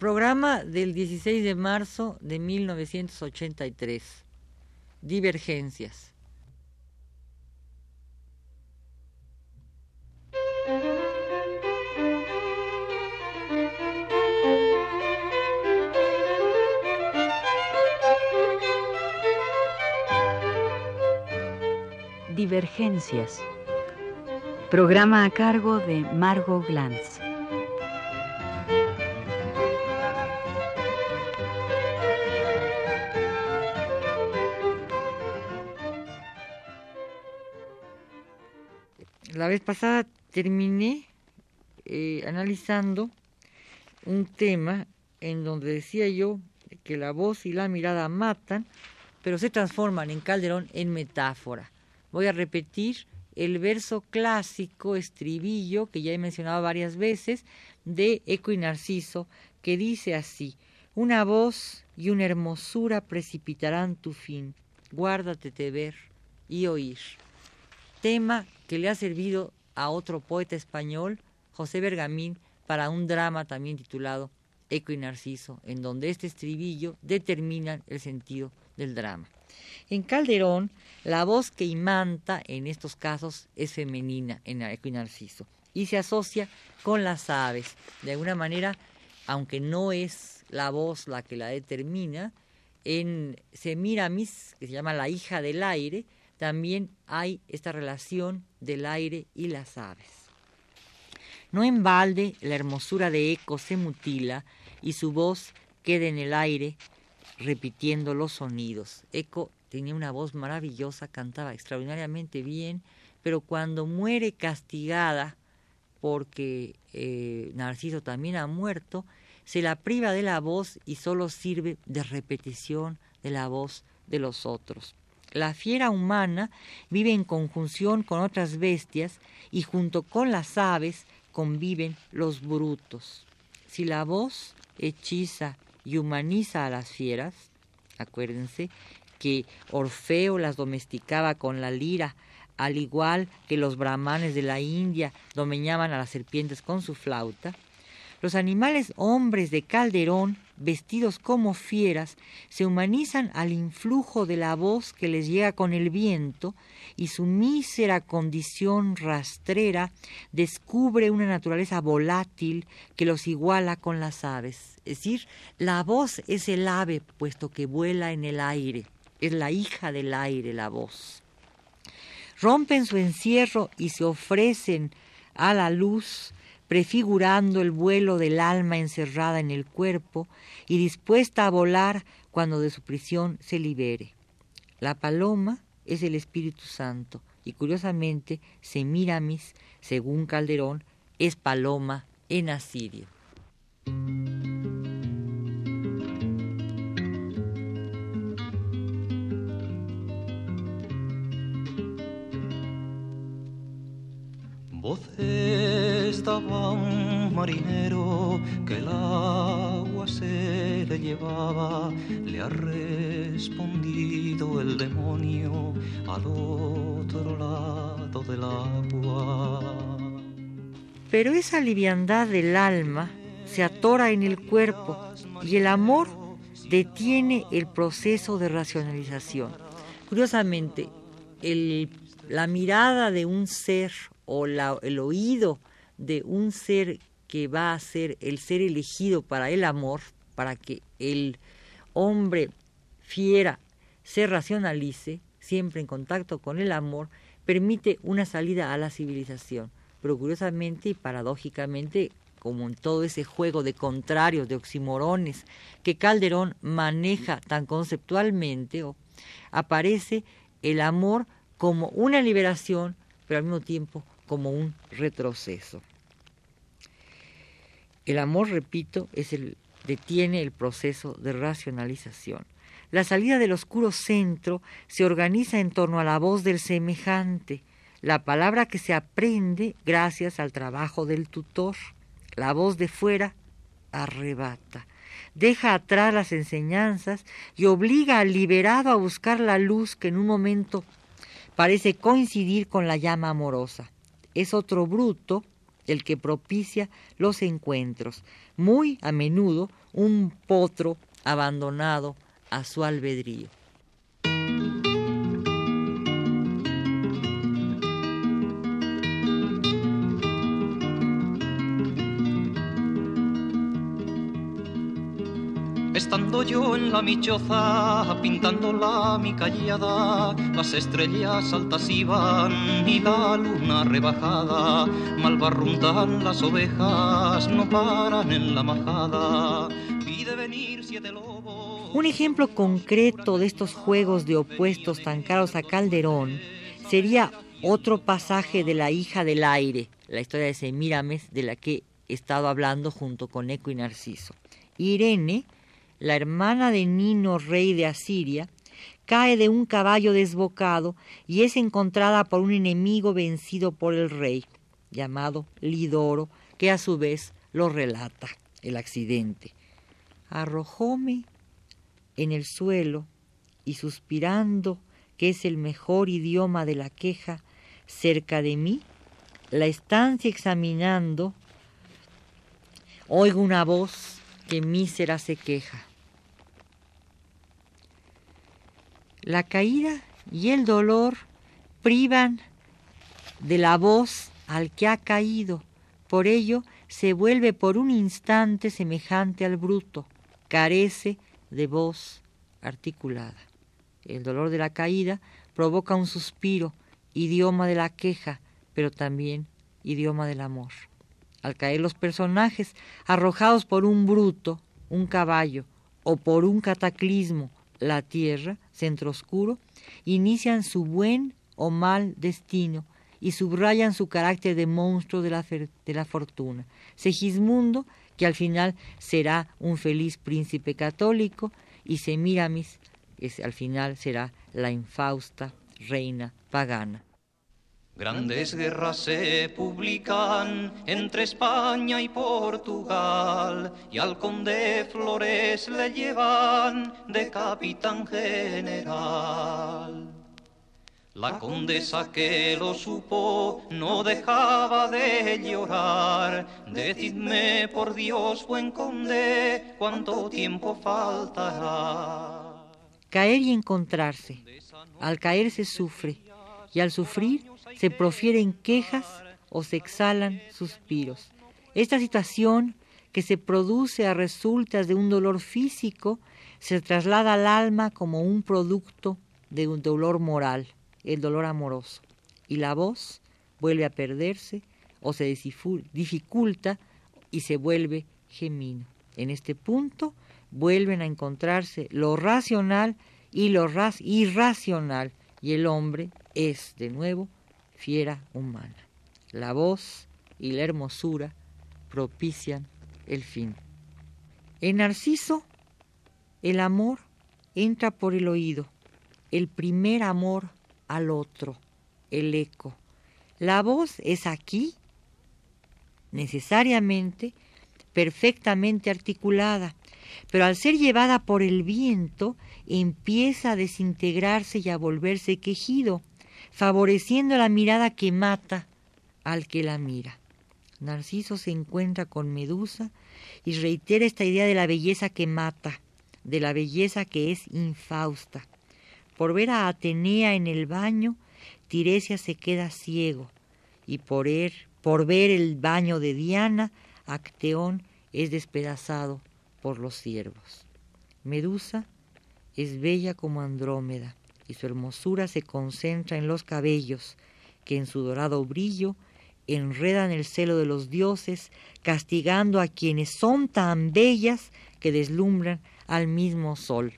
Programa del 16 de marzo de 1983. Divergencias. Divergencias. Programa a cargo de Margot Glantz. La vez pasada terminé analizando un tema en donde decía yo que la voz y la mirada matan, pero se transforman en Calderón en metáfora. Voy a repetir el verso clásico, estribillo, que ya he mencionado varias veces, de Eco y Narciso, que dice así: una voz y una hermosura precipitarán tu fin, guárdate de ver y oír. Tema que le ha servido a otro poeta español, José Bergamín, para un drama también titulado Eco y Narciso, en donde este estribillo determina el sentido del drama. En Calderón, la voz que imanta en estos casos es femenina en Eco y Narciso y se asocia con las aves. De alguna manera, aunque no es la voz la que la determina, en Semíramis, que se llama La hija del aire, también hay esta relación del aire y las aves. No en balde la hermosura de Eco se mutila y su voz queda en el aire repitiendo los sonidos. Eco tenía una voz maravillosa, cantaba extraordinariamente bien, pero cuando muere castigada, porque Narciso también ha muerto, se la priva de la voz y solo sirve de repetición de la voz de los otros. La fiera humana vive en conjunción con otras bestias y junto con las aves conviven los brutos. Si la voz hechiza y humaniza a las fieras, acuérdense que Orfeo las domesticaba con la lira, al igual que los brahmanes de la India domeñaban a las serpientes con su flauta, los animales hombres de Calderón, vestidos como fieras, se humanizan al influjo de la voz que les llega con el viento y su mísera condición rastrera descubre una naturaleza volátil que los iguala con las aves. Es decir, la voz es el ave, puesto que vuela en el aire. Es la hija del aire la voz. Rompen su encierro y se ofrecen a la luz, prefigurando el vuelo del alma encerrada en el cuerpo y dispuesta a volar cuando de su prisión se libere. La paloma es el Espíritu Santo y, curiosamente, Semíramis, según Calderón, es paloma en Asirio. Voces daba un marinero que el agua se le llevaba, le ha respondido el demonio al otro lado del agua. Pero esa liviandad del alma se atora en el cuerpo y el amor detiene el proceso de racionalización. Curiosamente, la mirada de un ser o el oído de un ser que va a ser el ser elegido para el amor, para que el hombre fiera se racionalice, siempre en contacto con el amor, permite una salida a la civilización. Pero curiosamente y paradójicamente, como en todo ese juego de contrarios, de oximorones, que Calderón maneja tan conceptualmente, aparece el amor como una liberación, pero al mismo tiempo como un retroceso. El amor, repito, detiene el proceso de racionalización. La salida del oscuro centro se organiza en torno a la voz del semejante, la palabra que se aprende gracias al trabajo del tutor. La voz de fuera arrebata, deja atrás las enseñanzas y obliga al liberado a buscar la luz que en un momento parece coincidir con la llama amorosa. Es otro bruto el que propicia los encuentros, muy a menudo un potro abandonado a su albedrío. Estando yo en la michoza, pintándola mi callada, las estrellas altas iban y la luna rebajada, mal barruntan las ovejas, no paran en la majada, pide venir siete lobos. Un ejemplo concreto de estos juegos de opuestos tan caros a Calderón sería otro pasaje de La hija del aire, la historia de Semíramis de la que he estado hablando junto con Eco y Narciso. Irene, la hermana de Nino, rey de Asiria, cae de un caballo desbocado y es encontrada por un enemigo vencido por el rey, llamado Lidoro, que a su vez lo relata, el accidente. Arrojóme en el suelo y suspirando, que es el mejor idioma de la queja, cerca de mí, la estancia examinando, oigo una voz que mísera se queja. La caída y el dolor privan de la voz al que ha caído, por ello se vuelve por un instante semejante al bruto, carece de voz articulada. El dolor de la caída provoca un suspiro, idioma de la queja, pero también idioma del amor. Al caer los personajes arrojados por un bruto, un caballo o por un cataclismo, la tierra, centro oscuro, inician su buen o mal destino y subrayan su carácter de monstruo de la fortuna. Segismundo, que al final será un feliz príncipe católico, y Semíramis, que al final será la infausta reina pagana. Grandes guerras se publican entre España y Portugal, y al conde Flores le llevan de capitán general. La condesa, que lo supo, no dejaba de llorar. Decidme, por Dios, buen conde, cuánto tiempo faltará. Caer y encontrarse. Al caer se sufre, y al sufrir se profieren quejas o se exhalan suspiros. Esta situación, que se produce a resultas de un dolor físico, se traslada al alma como un producto de un dolor moral, el dolor amoroso. Y la voz vuelve a perderse o se dificulta y se vuelve gemino. En este punto vuelven a encontrarse lo racional y lo irracional, y el hombre es, de nuevo, fiera humana. La voz y la hermosura propician el fin. En Narciso, el amor entra por el oído, el primer amor al otro, el eco. La voz es aquí, necesariamente, perfectamente articulada, pero al ser llevada por el viento, empieza a desintegrarse y a volverse quejido, favoreciendo la mirada que mata al que la mira. Narciso se encuentra con Medusa y reitera esta idea de la belleza que mata, de la belleza que es infausta. Por ver a Atenea en el baño, Tiresias se queda ciego, y por ver el baño de Diana, Acteón es despedazado por los ciervos. Medusa es bella como Andrómeda, y su hermosura se concentra en los cabellos, que en su dorado brillo enredan el celo de los dioses, castigando a quienes son tan bellas que deslumbran al mismo sol.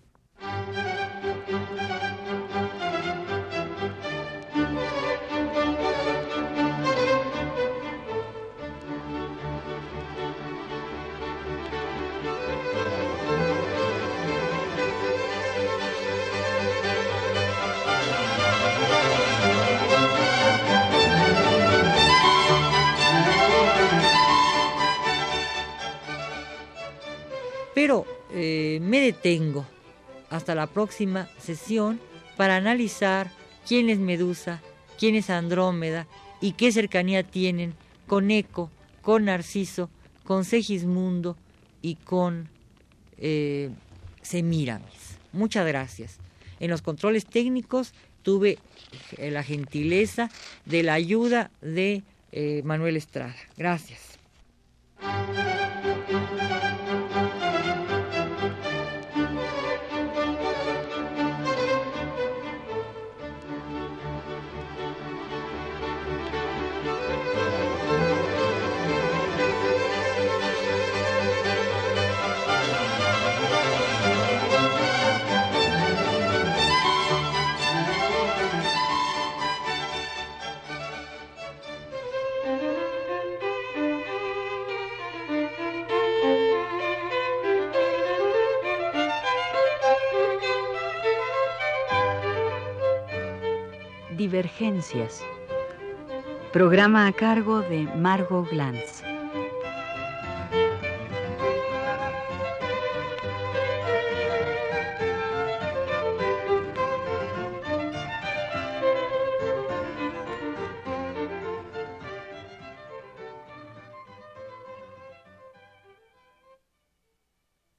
Pero me detengo hasta la próxima sesión para analizar quién es Medusa, quién es Andrómeda y qué cercanía tienen con Eco con Narciso, con Segismundo y con Semíramis. Muchas gracias. En los controles técnicos tuve la gentileza de la ayuda de Manuel Estrada. Gracias. Divergencias. Programa a cargo de Margot Glantz.